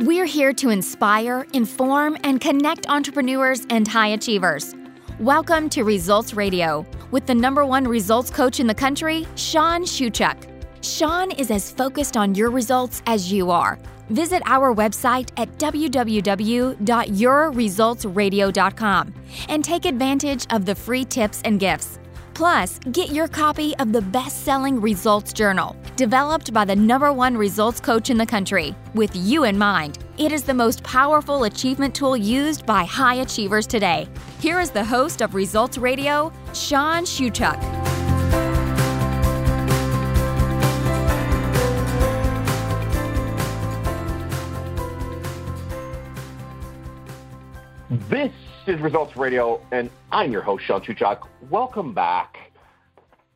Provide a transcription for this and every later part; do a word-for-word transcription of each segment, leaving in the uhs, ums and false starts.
We're here to inspire, inform, and connect entrepreneurs and high achievers. Welcome to Results Radio with the number one results coach in the country, Sean Shuchuk. Sean is as focused on your results as you are. Visit our website at w w w dot your results radio dot com and take advantage of the free tips and gifts. Plus, get your copy of the best-selling Results Journal, developed by the number one results coach in the country, with you in mind. It is the most powerful achievement tool used by high achievers today. Here is the host of Results Radio, Sean Shuchuk. This is Results Radio, and I'm your host, Sean Shuchuk. Welcome back.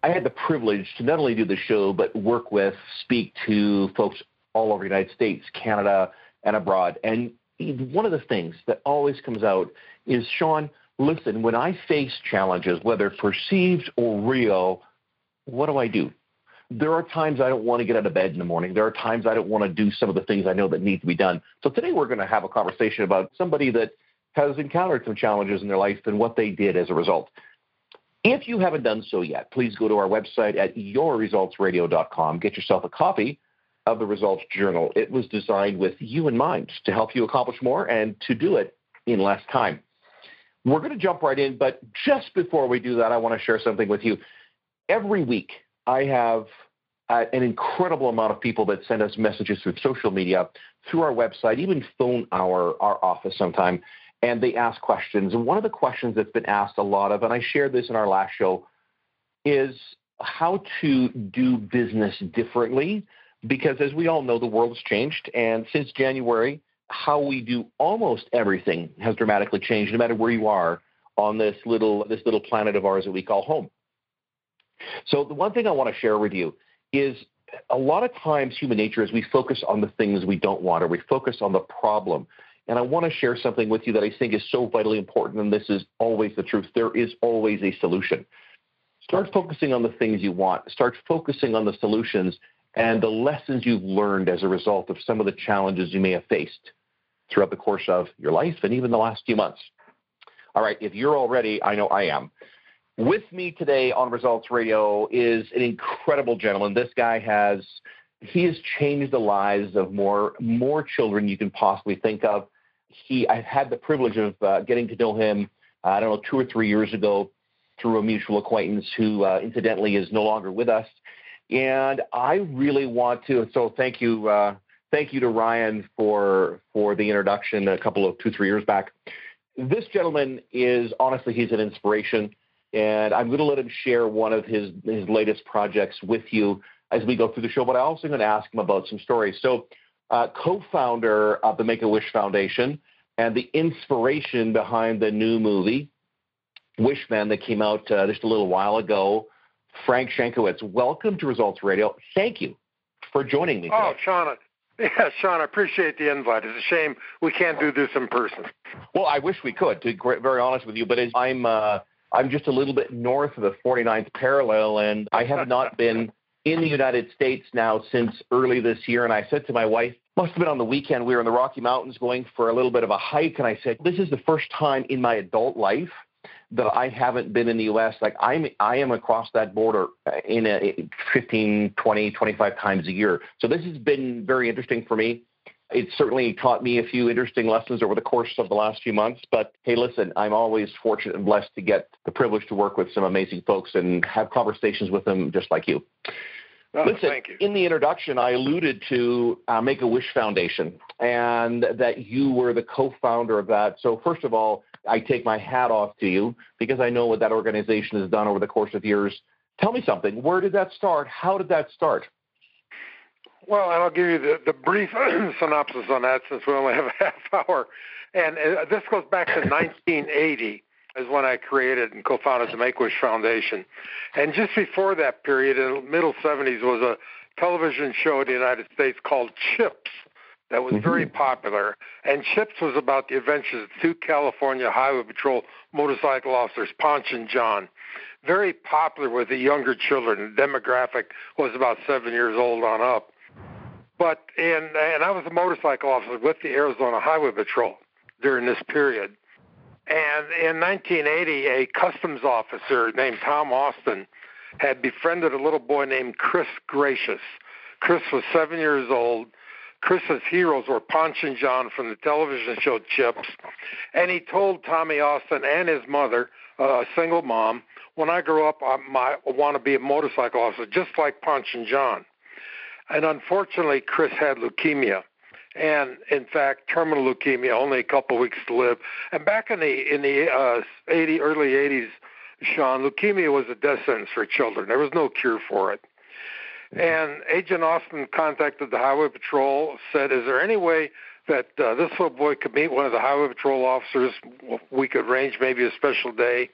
I had the privilege to not only do the show, but work with, speak to folks all over the United States, Canada, and abroad. And one of the things that always comes out is, Sean, listen, when I face challenges, whether perceived or real, what do I do? There are times I don't want to get out of bed in the morning. There are times I don't want to do some of the things I know that need to be done. So today we're going to have a conversation about somebody that has encountered some challenges in their life and what they did as a result. If you haven't done so yet, please go to our website at your results radio dot com. Get yourself a copy of the Results Journal. It was designed with you in mind to help you accomplish more and to do it in less time. We're going to jump right in, but just before we do that, I want to share something with you. Every week, I have uh, an incredible amount of people that send us messages through social media, through our website, even phone our, our office sometime. And they ask questions. And one of the questions that's been asked a lot of, and I shared this in our last show, is how to do business differently. Because as we all know, the world's changed. And since January, how we do almost everything has dramatically changed, no matter where you are on this little this little planet of ours that we call home. So the one thing I want to share with you is a lot of times human nature is we focus on the things we don't want, or we focus on the problem. And I want to share something with you that I think is so vitally important, and this is always the truth. There is always a solution. Start focusing on the things you want. Start focusing on the solutions and the lessons you've learned as a result of some of the challenges you may have faced throughout the course of your life and even the last few months. All right, if you're all ready, I know I am. With me today on Results Radio is an incredible gentleman. This guy has, he has changed the lives of more, more children you can possibly think of. He, I've had the privilege of uh, getting to know him, uh, I don't know, two or three years ago through a mutual acquaintance who, uh, incidentally, is no longer with us. And I really want to, so thank you, uh, thank you to Ryan for for the introduction a couple of two, three years back. This gentleman is, honestly, he's an inspiration. And I'm going to let him share one of his, his latest projects with you as we go through the show. But I'm also going to ask him about some stories. So, Uh, co-founder of the Make-A-Wish Foundation and the inspiration behind the new movie, Wishman, that came out uh, just a little while ago, Frank Shankwitz. Welcome to Results Radio. Thank you for joining me today. Oh, Sean, yeah, Sean, I appreciate the invite. It's a shame we can't do this in person. Well, I wish we could, to be very honest with you, but as I'm, uh, I'm just a little bit north of the forty-ninth parallel, and I have not been in the United States now since early this year. And I said to my wife, must have been on the weekend, we were in the Rocky Mountains going for a little bit of a hike. And I said, this is the first time in my adult life that I haven't been in the U S. Like I'm, I am across that border in a fifteen, twenty, twenty-five times a year. So this has been very interesting for me. It certainly taught me a few interesting lessons over the course of the last few months. But hey, listen, I'm always fortunate and blessed to get the privilege to work with some amazing folks and have conversations with them just like you. Oh, listen, thank you. In the introduction, I alluded to uh, Make-A-Wish Foundation and that you were the co-founder of that. So first of all, I take my hat off to you because I know what that organization has done over the course of years. Tell me something. Where did that start? How did that start? Well, and I'll give you the, the brief synopsis on that since we only have a half hour. And uh, this goes back to nineteen eighty is when I created and co-founded the Make-A-Wish Foundation. And just before that period, in the middle seventies, was a television show in the United States called Chips that was very mm-hmm. popular. And Chips was about the adventures of two California Highway Patrol motorcycle officers, Ponch and John. Very popular with the younger children. The demographic was about seven years old on up. But and and I was a motorcycle officer with the Arizona Highway Patrol during this period. And in nineteen eighty, a customs officer named Tom Austin had befriended a little boy named Chris Gracious. Chris was seven years old. Chris's heroes were Ponch and John from the television show Chips. And he told Tommy Austin and his mother, a single mom, when I grow up, I might want to be a motorcycle officer, just like Ponch and John. And unfortunately, Chris had leukemia, and in fact, terminal leukemia, only a couple of weeks to live. And back in the in the uh, eighty early eighties, Sean, leukemia was a death sentence for children. There was no cure for it. And Agent Austin contacted the Highway Patrol, said, is there any way that uh, this little boy could meet one of the Highway Patrol officers? We could arrange maybe a special day.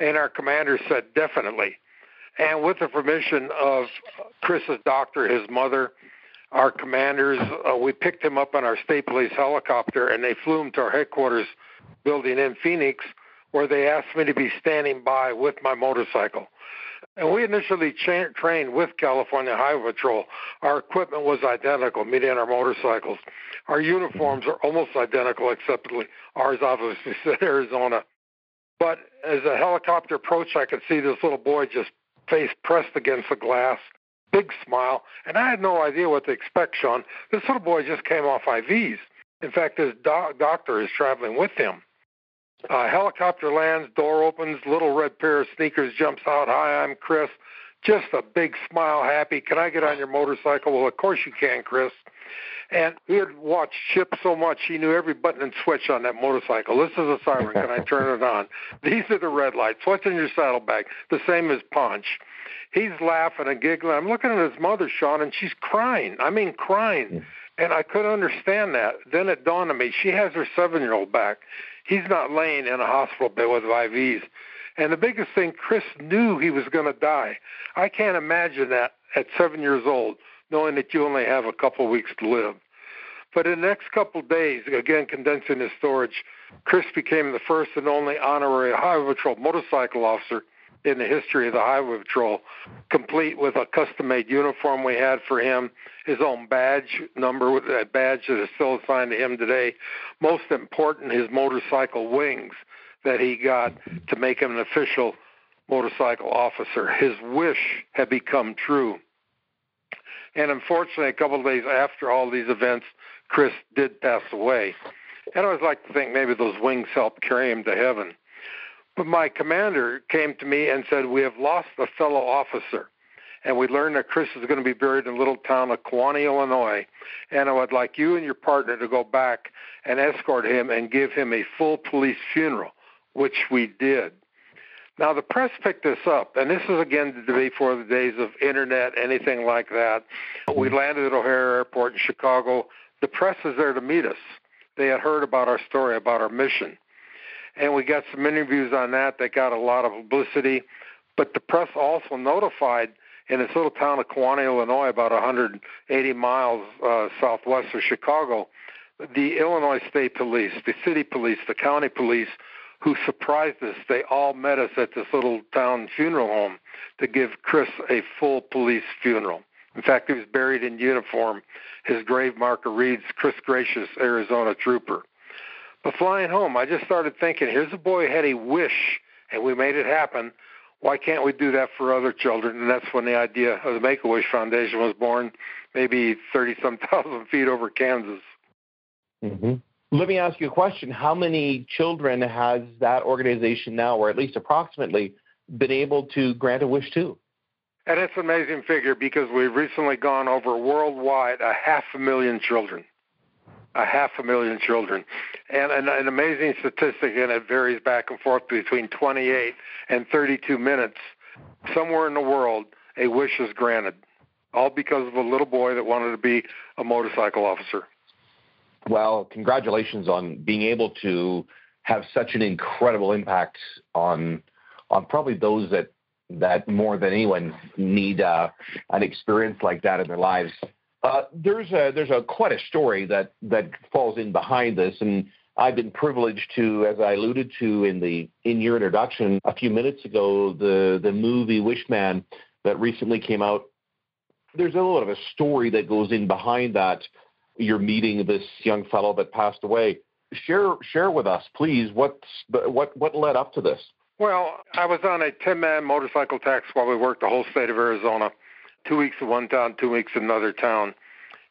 And our commander said, definitely. And with the permission of Chris's doctor, his mother, our commanders, uh, we picked him up on our state police helicopter, and they flew him to our headquarters building in Phoenix, where they asked me to be standing by with my motorcycle. And we initially cha- trained with California Highway Patrol. Our equipment was identical, me and our motorcycles. Our uniforms are almost identical, except ours obviously said Arizona. But as the helicopter approached, I could see this little boy just face pressed against the glass, big smile, and I had no idea what to expect, Sean. This little boy just came off I Vs. In fact, his doc- doctor is traveling with him. Uh, helicopter lands, door opens, little red pair of sneakers jumps out. Hi, I'm Chris. Just a big smile, happy. Can I get on your motorcycle? Well, of course you can, Chris. And he had watched Chip so much, he knew every button and switch on that motorcycle. This is a siren. Can I turn it on? These are the red lights. What's in your saddlebag? The same as Ponch. He's laughing and giggling. I'm looking at his mother, Sean, and she's crying. I mean, crying. And I couldn't understand that. Then it dawned on me. She has her seven-year-old back. He's not laying in a hospital bed with I Vs. And the biggest thing, Chris knew he was going to die. I can't imagine that at seven years old, knowing that you only have a couple of weeks to live. But in the next couple of days, again, condensing his storage, Chris became the first and only honorary Highway Patrol motorcycle officer in the history of the Highway Patrol, complete with a custom-made uniform we had for him, his own badge number, with that badge that is still assigned to him today. Most important, his motorcycle wings that he got to make him an official motorcycle officer. His wish had become true. And unfortunately, a couple of days after all these events, Chris did pass away. And I always like to think maybe those wings helped carry him to heaven. But my commander came to me and said, we have lost a fellow officer. And we learned that Chris is going to be buried in a little town of Kewanee, Illinois. And I would like you and your partner to go back and escort him and give him a full police funeral, which we did. Now, the press picked this up, and this is, again, before the days of Internet, anything like that. We landed at O'Hare Airport in Chicago. The press is there to meet us. They had heard about our story, about our mission. And we got some interviews on that. They got a lot of publicity. But the press also notified in this little town of Kewanee, Illinois, about one hundred eighty miles uh, southwest of Chicago, the Illinois State Police, the city police, the county police, who surprised us. They all met us at this little town funeral home to give Chris a full police funeral. In fact, he was buried in uniform. His grave marker reads, Chris Gracious, Arizona Trooper. But flying home, I just started thinking, here's a boy who had a wish, and we made it happen. Why can't we do that for other children? And that's when the idea of the Make-A-Wish Foundation was born, maybe thirty-some thousand feet over Kansas. Mm-hmm. Let me ask you a question. How many children has that organization now, or at least approximately, been able to grant a wish to? And it's an amazing figure because we've recently gone over worldwide a half a million children. A half a million children. And an, an amazing statistic, and it varies back and forth between twenty-eight and thirty-two minutes. Somewhere in the world, a wish is granted, all because of a little boy that wanted to be a motorcycle officer. Well, congratulations on being able to have such an incredible impact on on probably those that, that more than anyone need uh, an experience like that in their lives. Uh, there's a, there's a quite a story that, that falls in behind this, and I've been privileged to, as I alluded to in the in your introduction a few minutes ago, the, the movie Wishman that recently came out there's a lot of a story that goes in behind that. You're meeting this young fellow that passed away. Share share with us, please, what what what led up to this? Well, I was on a ten-man motorcycle tax while we worked the whole state of Arizona, two weeks in one town, two weeks in another town.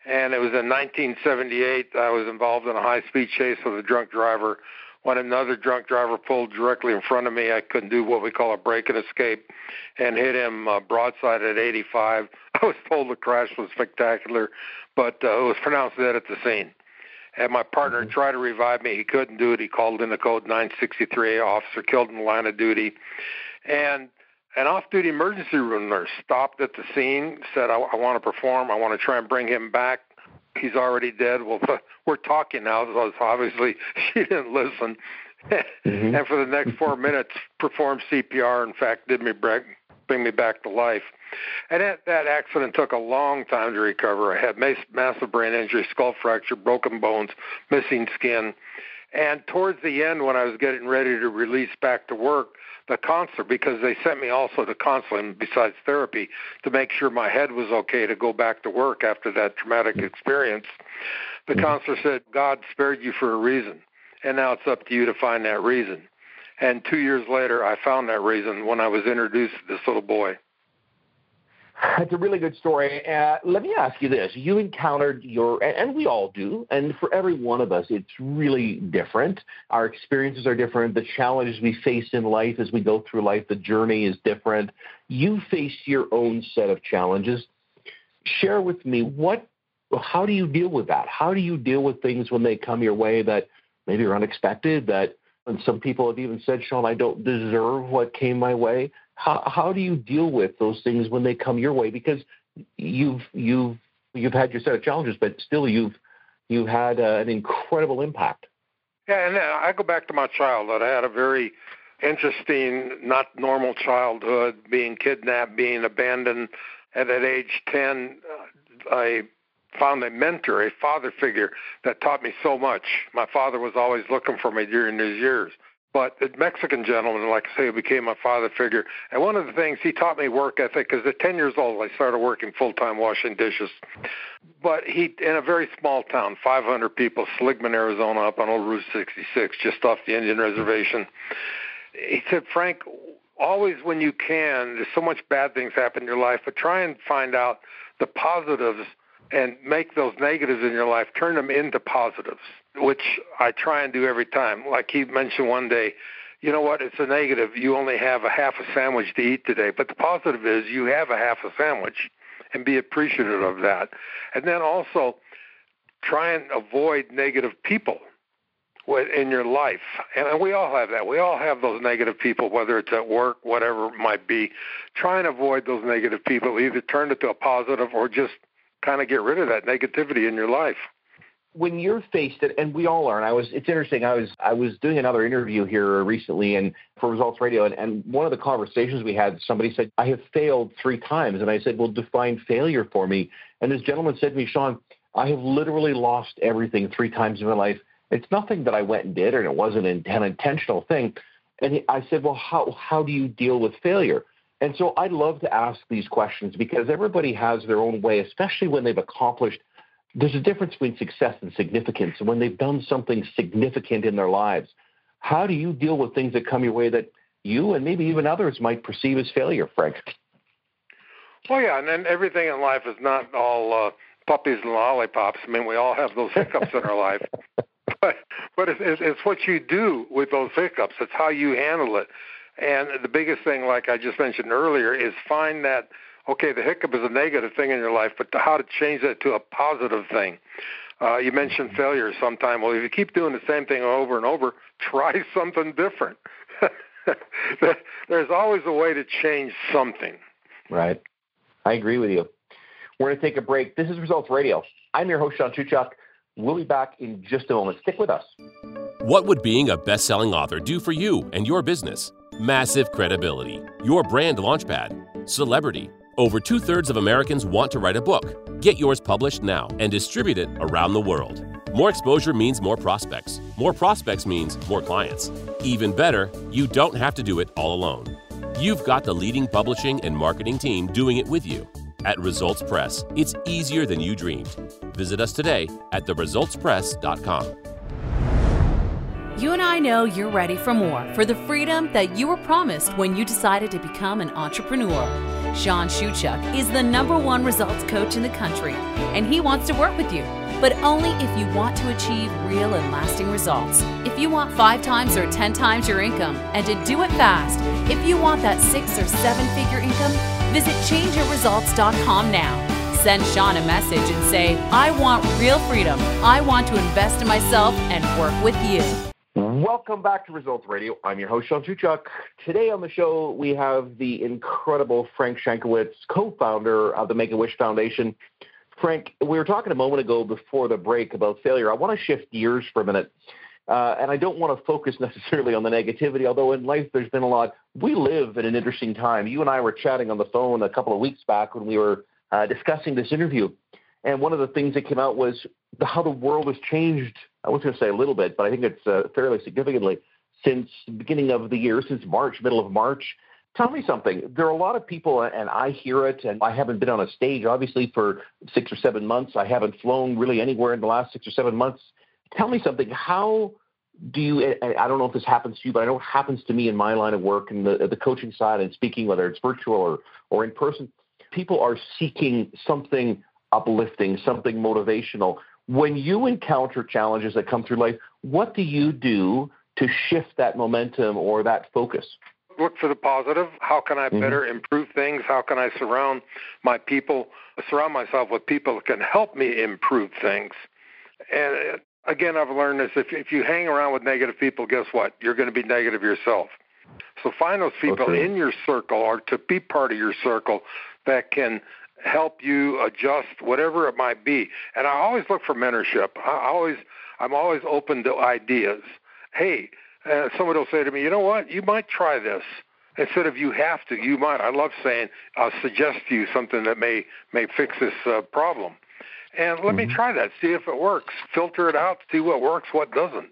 And it was in nineteen seventy-eight, I was involved in a high-speed chase with a drunk driver. When another drunk driver pulled directly in front of me, I couldn't do what we call a break and escape and hit him uh, broadside at eighty-five. I was told the crash was spectacular, but uh, it was pronounced dead at the scene. And my partner tried to revive me. He couldn't do it. He called in the code nine six three. Officer killed in the line of duty. And an off-duty emergency room nurse stopped at the scene, said, I, I want to perform. I want to try and bring him back. He's already dead. Well, we're talking now, so obviously she didn't listen. Mm-hmm. And for the next four minutes, performed C P R. In fact, did me break, bring me back to life. And that, that accident took a long time to recover. I had mas- massive brain injury, skull fracture, broken bones, missing skin. And towards the end, when I was getting ready to release back to work, the counselor, because they sent me also to counseling besides therapy to make sure my head was okay to go back to work after that traumatic experience, the counselor said, God spared you for a reason, and now it's up to you to find that reason. And two years later, I found that reason when I was introduced to this little boy. That's a really good story. Uh, let me ask you this. You encountered your, and we all do, and for every one of us, it's really different. Our experiences are different. The challenges we face in life as we go through life, the journey is different. You face your own set of challenges. Share with me, what, how do you deal with that? How do you deal with things when they come your way that maybe are unexpected, that, and some people have even said, Sean, I don't deserve what came my way? How, how do you deal with those things when they come your way? Because you've you've you've had your set of challenges, but still you've you've had uh, an incredible impact. Yeah, and I go back to my childhood. I had a very interesting, not normal childhood, being kidnapped, being abandoned. And at age ten, I found a mentor, a father figure that taught me so much. My father was always looking for me during those years. But a Mexican gentleman, like I say, became my father figure. And one of the things he taught me work ethic, because at ten years old, I started working full-time washing dishes. But he, in a very small town, five hundred people, Seligman, Arizona, up on old Route sixty-six, just off the Indian Reservation. He said, Frank, always when you can, there's so much bad things happen in your life, but try and find out the positives and make those negatives in your life, turn them into positives, which I try and do every time. Like he mentioned one day, you know what, it's a negative. You only have a half a sandwich to eat today. But the positive is you have a half a sandwich, and be appreciative of that. And then also try and avoid negative people in your life. And we all have that. We all have those negative people, whether it's at work, whatever it might be. Try and avoid those negative people. Either turn it to a positive or just kind of get rid of that negativity in your life. When you're faced, and we all are, and I was, it's interesting, I was I was doing another interview here recently and for Results Radio, and, and one of the conversations we had, somebody said, I have failed three times. And I said, well, define failure for me. And this gentleman said to me, Sean, I have literally lost everything three times in my life. It's nothing that I went and did, and it wasn't an intentional thing. And he, I said, well, how how do you deal with failure? And so I love to ask these questions because everybody has their own way, especially when they've accomplished. There's a difference between success and significance. And when they've done something significant in their lives, how do you deal with things that come your way that you and maybe even others might perceive as failure, Frank? Well, yeah, and then everything in life is not all uh, puppies and lollipops. I mean, we all have those hiccups in our life. But, but it's, it's what you do with those hiccups. It's how you handle it. And the biggest thing, like I just mentioned earlier, is find that, okay, the hiccup is a negative thing in your life, but how to change that to a positive thing. Uh, you mentioned failure sometime. Well, if you keep doing the same thing over and over, try something different. There's always a way to change something. Right. I agree with you. We're going to take a break. This is Results Radio. I'm your host, Sean Shuchuk. We'll be back in just a moment. Stick with us. What would being a best-selling author do for you and your business? Massive credibility, your brand launchpad, celebrity. Over two-thirds of Americans want to write a book. Get yours published now and distribute it around the world. More exposure means more prospects. More prospects means more clients. Even better, you don't have to do it all alone. You've got the leading publishing and marketing team doing it with you. at Results Press. It's easier than you dreamed. Visit us today at the results press dot com. You and I know you're ready for more, for the freedom that you were promised when you decided to become an entrepreneur. Sean Shuchuk is the number one results coach in the country, and he wants to work with you, but only if you want to achieve real and lasting results. If you want five times or ten times your income, and to do it fast, if you want that six or seven figure income, visit change your results dot com now. Send Sean a message and say, I want real freedom. I want to invest in myself and work with you. Welcome back to Results Radio. I'm your host, Sean Shuchuk. Today on the show, we have the incredible Frank Shankwitz, co-founder of the Make-A-Wish Foundation. Frank, we were talking a moment ago before the break about failure. I want to shift gears for a minute, uh, and I don't want to focus necessarily on the negativity, although in life there's been a lot. We live in an interesting time. You and I were chatting on the phone a couple of weeks back when we were uh, discussing this interview, and one of the things that came out was the, how the world has changed. I was going to say a little bit, but I think it's uh, fairly significantly since the beginning of the year, since March, middle of March. Tell me something. There are a lot of people, and I hear it, and I haven't been on a stage, obviously, for six or seven months. I haven't flown really anywhere in the last six or seven months. Tell me something. How do you – I don't know if this happens to you, but I know it happens to me in my line of work and the, the coaching side and speaking, whether it's virtual or, or in person. People are seeking something uplifting, something motivational. When you encounter challenges that come through life, what do you do to shift that momentum or that focus? Look for the positive. How can I better mm-hmm. improve things? How can I surround my people, surround myself with people that can help me improve things? And again, I've learned this. If, if you hang around with negative people, guess what? You're going to be negative yourself. So find those people okay. in your circle or to be part of your circle that can help you adjust, whatever it might be. And I always look for mentorship. I always, I'm always open to ideas. Hey, uh, somebody will say to me, you know what, you might try this. Instead of you have to, you might. I love saying, I'll suggest to you something that may, may fix this uh, problem. And let mm-hmm. me try that, see if it works. Filter it out, see what works, what doesn't.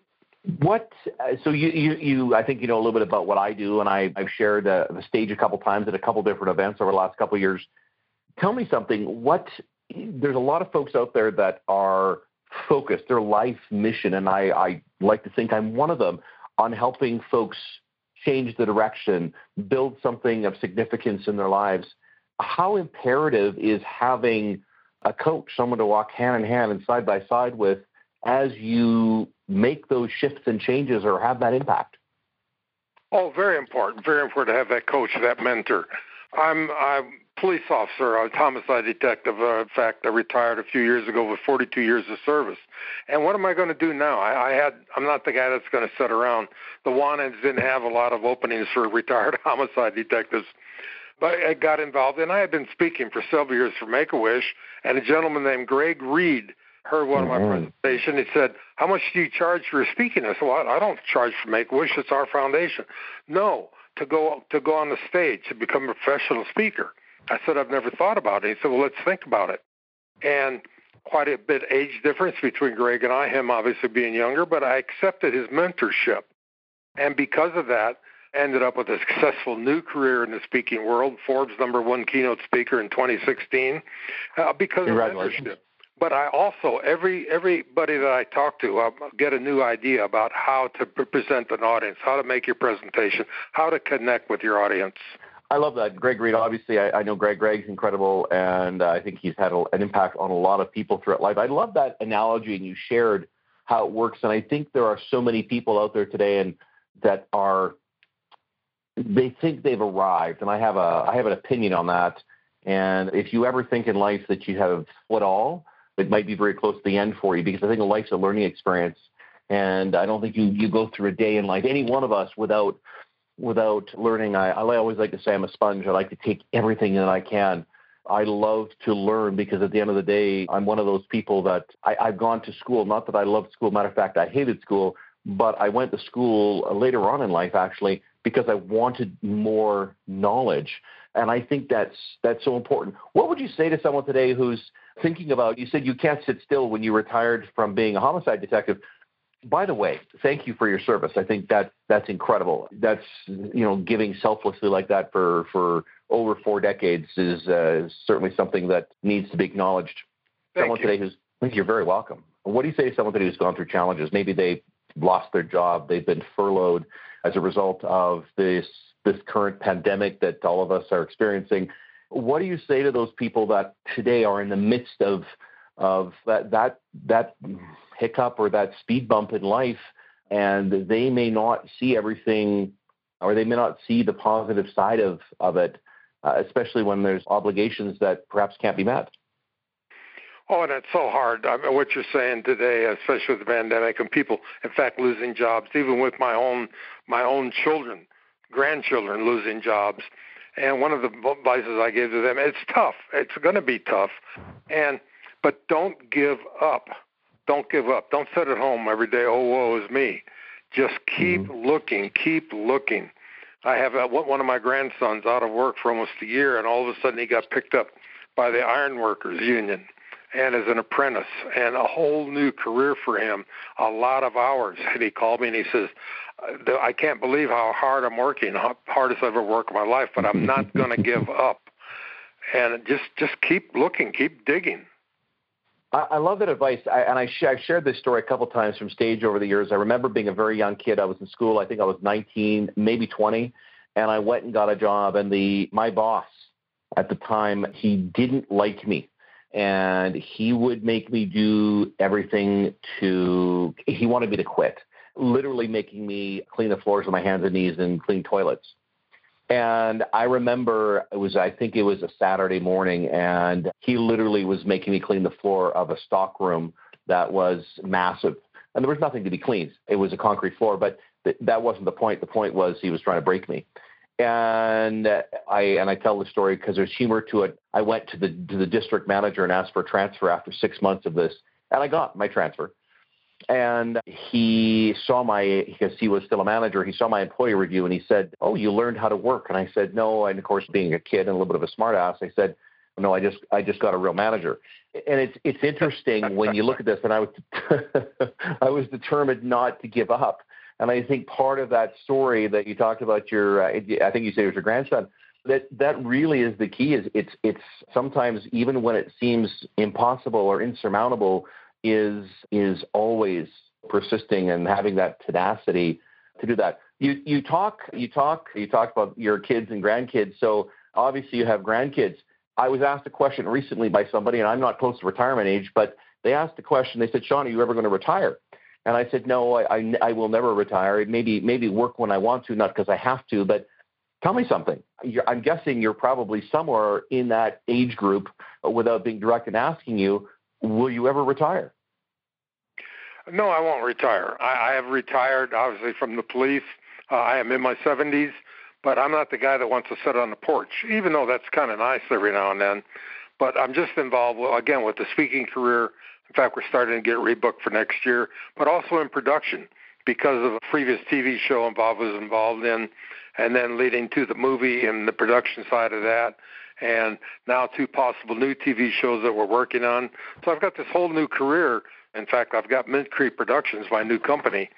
What, uh, so you, you, you, I think you know a little bit about what I do, and I, I've shared uh, the stage a couple times at a couple different events over the last couple of years. Tell me something. What there's a lot of folks out there that are focused, their life mission, and I, I like to think I'm one of them, on helping folks change the direction, build something of significance in their lives. How imperative is having a coach, someone to walk hand in hand and side by side with as you make those shifts and changes or have that impact? Oh, very important. Very important to have that coach, that mentor. I'm, I'm, police officer, I'm a homicide detective. Uh, in fact, I retired a few years ago with forty-two years of service. And what am I going to do now? I, I had, I'm not the guy that's going to sit around. The Wanans didn't have a lot of openings for retired homicide detectives. But I got involved, and I had been speaking for several years for Make-A-Wish, and a gentleman named Greg Reid heard one mm-hmm. of my presentation. He said, how much do you charge for speaking? I said, well, I don't charge for Make-A-Wish. It's our foundation. No, to go to go on the stage, to become a professional speaker. I said, I've never thought about it. He said, well, let's think about it. And quite a bit age difference between Greg and I, him obviously being younger, but I accepted his mentorship. And because of that, ended up with a successful new career in the speaking world, Forbes number one keynote speaker in twenty sixteen, uh, because of mentorship. But I also, every everybody that I talk to, I get a new idea about how to present an audience, how to make your presentation, how to connect with your audience. I love that. Greg Reid, obviously, I, I know Greg. Greg's incredible, and uh, I think he's had a, an impact on a lot of people throughout life. I love that analogy, and you shared how it works, and I think there are so many people out there today and that are – they think they've arrived, and I have a I have an opinion on that. And if you ever think in life that you have it all, it might be very close to the end for you, because I think life's a learning experience, and I don't think you, you go through a day in life, any one of us, without – Without learning, I, I always like to say I'm a sponge. I like to take everything that I can. I love to learn, because at the end of the day, I'm one of those people that I, I've gone to school. Not that I loved school. Matter of fact, I hated school, but I went to school later on in life, actually, because I wanted more knowledge. And I think that's that's so important. What would you say to someone today who's thinking about, you said you can't sit still when you retired from being a homicide detective. By the way, thank you for your service. I think that that's incredible. That's, you know, giving selflessly like that for, for over four decades is uh, certainly something that needs to be acknowledged. Thank someone you. Today who's, you're very welcome. What do you say to someone today who's gone through challenges? Maybe they lost their job, they've been furloughed as a result of this this current pandemic that all of us are experiencing. What do you say to those people that today are in the midst of of that that that hiccup or that speed bump in life, and they may not see everything, or they may not see the positive side of, of it, uh, especially when there's obligations that perhaps can't be met? Oh, and it's so hard. I mean, what you're saying today, especially with the pandemic and people, in fact, losing jobs, even with my own my own children, grandchildren losing jobs. And one of the advices I gave to them, it's tough. It's going to be tough. And But don't give up. Don't give up. Don't sit at home every day, oh, woe is me. Just keep mm-hmm. looking, keep looking. I have a, one of my grandsons out of work for almost a year, and all of a sudden he got picked up by the Ironworkers Union and as an apprentice, and a whole new career for him, a lot of hours. And he called me and he says, I can't believe how hard I'm working, how hardest I've ever worked in my life, but I'm not going to give up. And just, just keep looking, keep digging. I love that advice, I, and I sh- I've shared this story a couple times from stage over the years. I remember being a very young kid. I was in school. I think I was nineteen, maybe twenty, and I went and got a job, and the my boss at the time, he didn't like me, and he would make me do everything to – he wanted me to quit, literally making me clean the floors with my hands and knees and clean toilets. And I remember it was, I think it was a Saturday morning, and he literally was making me clean the floor of a stockroom that was massive. And there was nothing to be cleaned. It was a concrete floor, but th- that wasn't the point. The point was he was trying to break me. And I and I tell the story because there's humor to it. I went to the to the district manager and asked for a transfer after six months of this, and I got my transfer. And he saw my, because he was still a manager, he saw my employee review and he said, oh, you learned how to work. And I said, no. And of course, being a kid and a little bit of a smart ass, I said, no, I just, I just got a real manager. And it's, it's interesting when you look at this, and I was, I was determined not to give up. And I think part of that story that you talked about your, uh, I think you said it was your grandson, that, that really is the key is it's, it's sometimes even when it seems impossible or insurmountable, is is always persisting and having that tenacity to do that. You you talk you talk you talk about your kids and grandkids. So obviously you have grandkids. I was asked a question recently by somebody, and I'm not close to retirement age, but they asked the question. They said, "Sean, are you ever going to retire?" And I said, "No, I I, I will never retire. Maybe maybe work when I want to, not because I have to." But tell me something. You're, I'm guessing you're probably somewhere in that age group, without being direct and asking you. Will you ever retire? No, I won't retire. I, I have retired, obviously, from the police. Uh, I am in my seventies, but I'm not the guy that wants to sit on the porch, even though that's kind of nice every now and then. But I'm just involved, again, with the speaking career. In fact, we're starting to get rebooked for next year, but also in production because of a previous T V show I was involved in, and then leading to the movie and the production side of that. And now two possible new T V shows that we're working on. So I've got this whole new career. In fact, I've got Mint Creek Productions, my new company,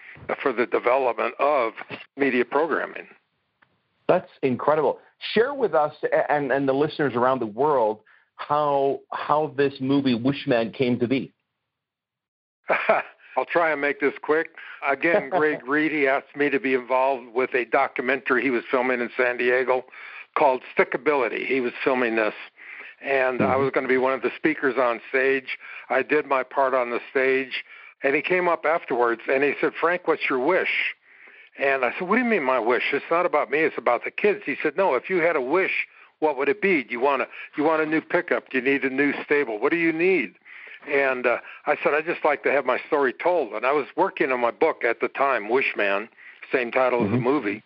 for the development of media programming. That's incredible. Share with us and, and the listeners around the world how how this movie Wishman came to be. I'll try and make this quick. Again, Greg Reid, he asked me to be involved with a documentary he was filming in San Diego called Stickability. He was filming this, and I was going to be one of the speakers on stage. I did my part on the stage, and he came up afterwards, and he said, Frank, what's your wish? And I said, what do you mean my wish? It's not about me. It's about the kids. He said, no, if you had a wish, what would it be? Do you want a, you want a new pickup? Do you need a new stable? What do you need? And uh, I said, I'd just like to have my story told. And I was working on my book at the time, Wishman, same title as the movie.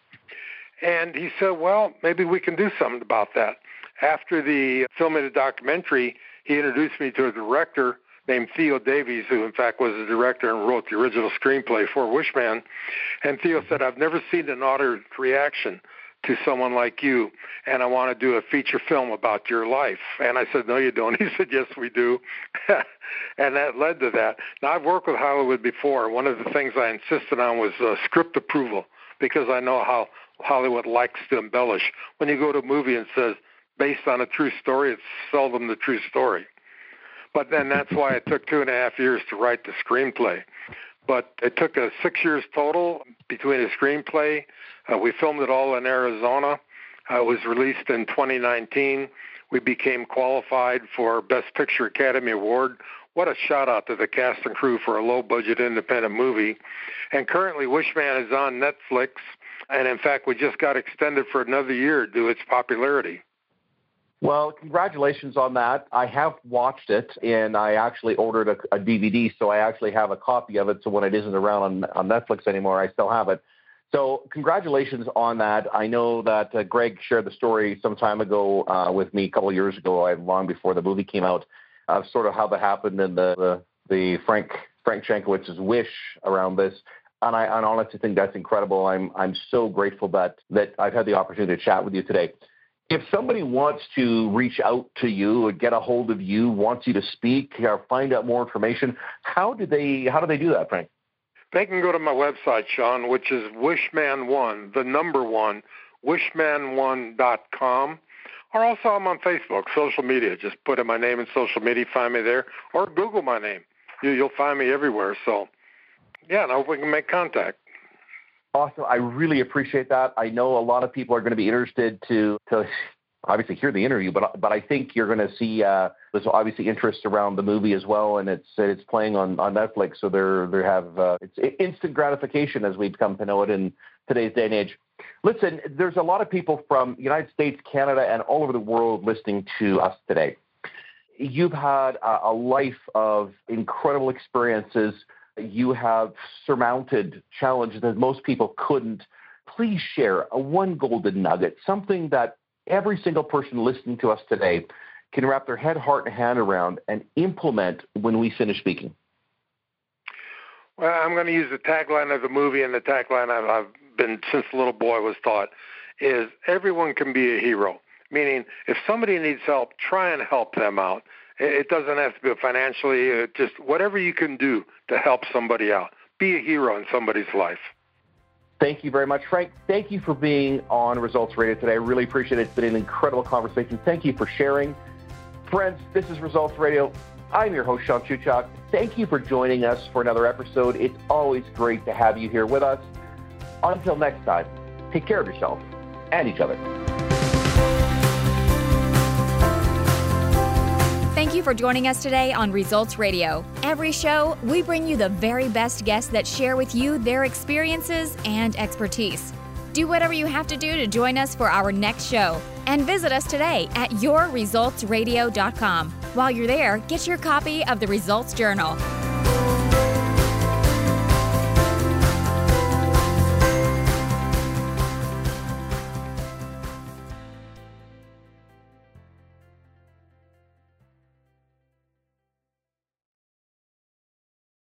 And he said, well, maybe we can do something about that. After the filming the documentary, he introduced me to a director named Theo Davies, who, in fact, was the director and wrote the original screenplay for Wishman. And Theo said, I've never seen an audience reaction to someone like you, and I want to do a feature film about your life. And I said, no, you don't. He said, yes, we do. And that led to that. Now, I've worked with Hollywood before. One of the things I insisted on was uh, script approval, because I know how Hollywood likes to embellish. When you go to a movie and says, based on a true story, it's seldom the true story. But then that's why it took two and a half years to write the screenplay. But it took us six years total between a screenplay. Uh, we filmed it all in Arizona. Uh, it was released in twenty nineteen. We became qualified for Best Picture Academy Award. What a shout-out to the cast and crew for a low-budget independent movie. And currently, Wishman is on Netflix. And, in fact, we just got extended for another year due to its popularity. Well, congratulations on that. I have watched it, and I actually ordered a, a D V D, so I actually have a copy of it. So when it isn't around on, on Netflix anymore, I still have it. So congratulations on that. I know that uh, Greg shared the story some time ago uh, with me a couple of years ago, long before the movie came out, of uh, sort of how that happened in the, the, the Frank Frank Shankwitz's wish around this. And I and honestly think that's incredible. I'm I'm so grateful that that I've had the opportunity to chat with you today. If somebody wants to reach out to you or get a hold of you, wants you to speak or find out more information, how do they how do they do that, Frank? They can go to my website, Sean, which is Wishman one, the number one, wishman one dot com. Or also I'm on Facebook, social media. Just put in my name in social media, find me there, or Google my name. You, you'll find me everywhere. So, yeah, and I hope we can make contact. Awesome. I really appreciate that. I know a lot of people are going to be interested to, to obviously hear the interview, but but I think you're going to see uh, there's obviously interest around the movie as well, and it's it's playing on, on Netflix, so they're they have uh, it's instant gratification as we've come to know it in today's day and age. Listen, there's a lot of people from United States, Canada, and all over the world listening to us today. You've had a, a life of incredible experiences. You have surmounted challenges that most people couldn't. Please share a one golden nugget, something that every single person listening to us today can wrap their head, heart, and hand around and implement when we finish speaking. Well, I'm going to use the tagline of the movie, and the tagline I've been since a little boy was taught is everyone can be a hero, meaning if somebody needs help, try and help them out. It doesn't have to be financially, it just whatever you can do to help somebody out. Be a hero in somebody's life. Thank you very much, Frank. Thank you for being on Results Radio today. I really appreciate it. It's been an incredible conversation. Thank you for sharing. Friends, this is Results Radio. I'm your host, Sean Shuchuk. Thank you for joining us for another episode. It's always great to have you here with us. Until next time, take care of yourself and each other. Thank you for joining us today on Results Radio. Every show, we bring you the very best guests that share with you their experiences and expertise. Do whatever you have to do to join us for our next show. And visit us today at your results radio dot com. While you're there, get your copy of the Results Journal.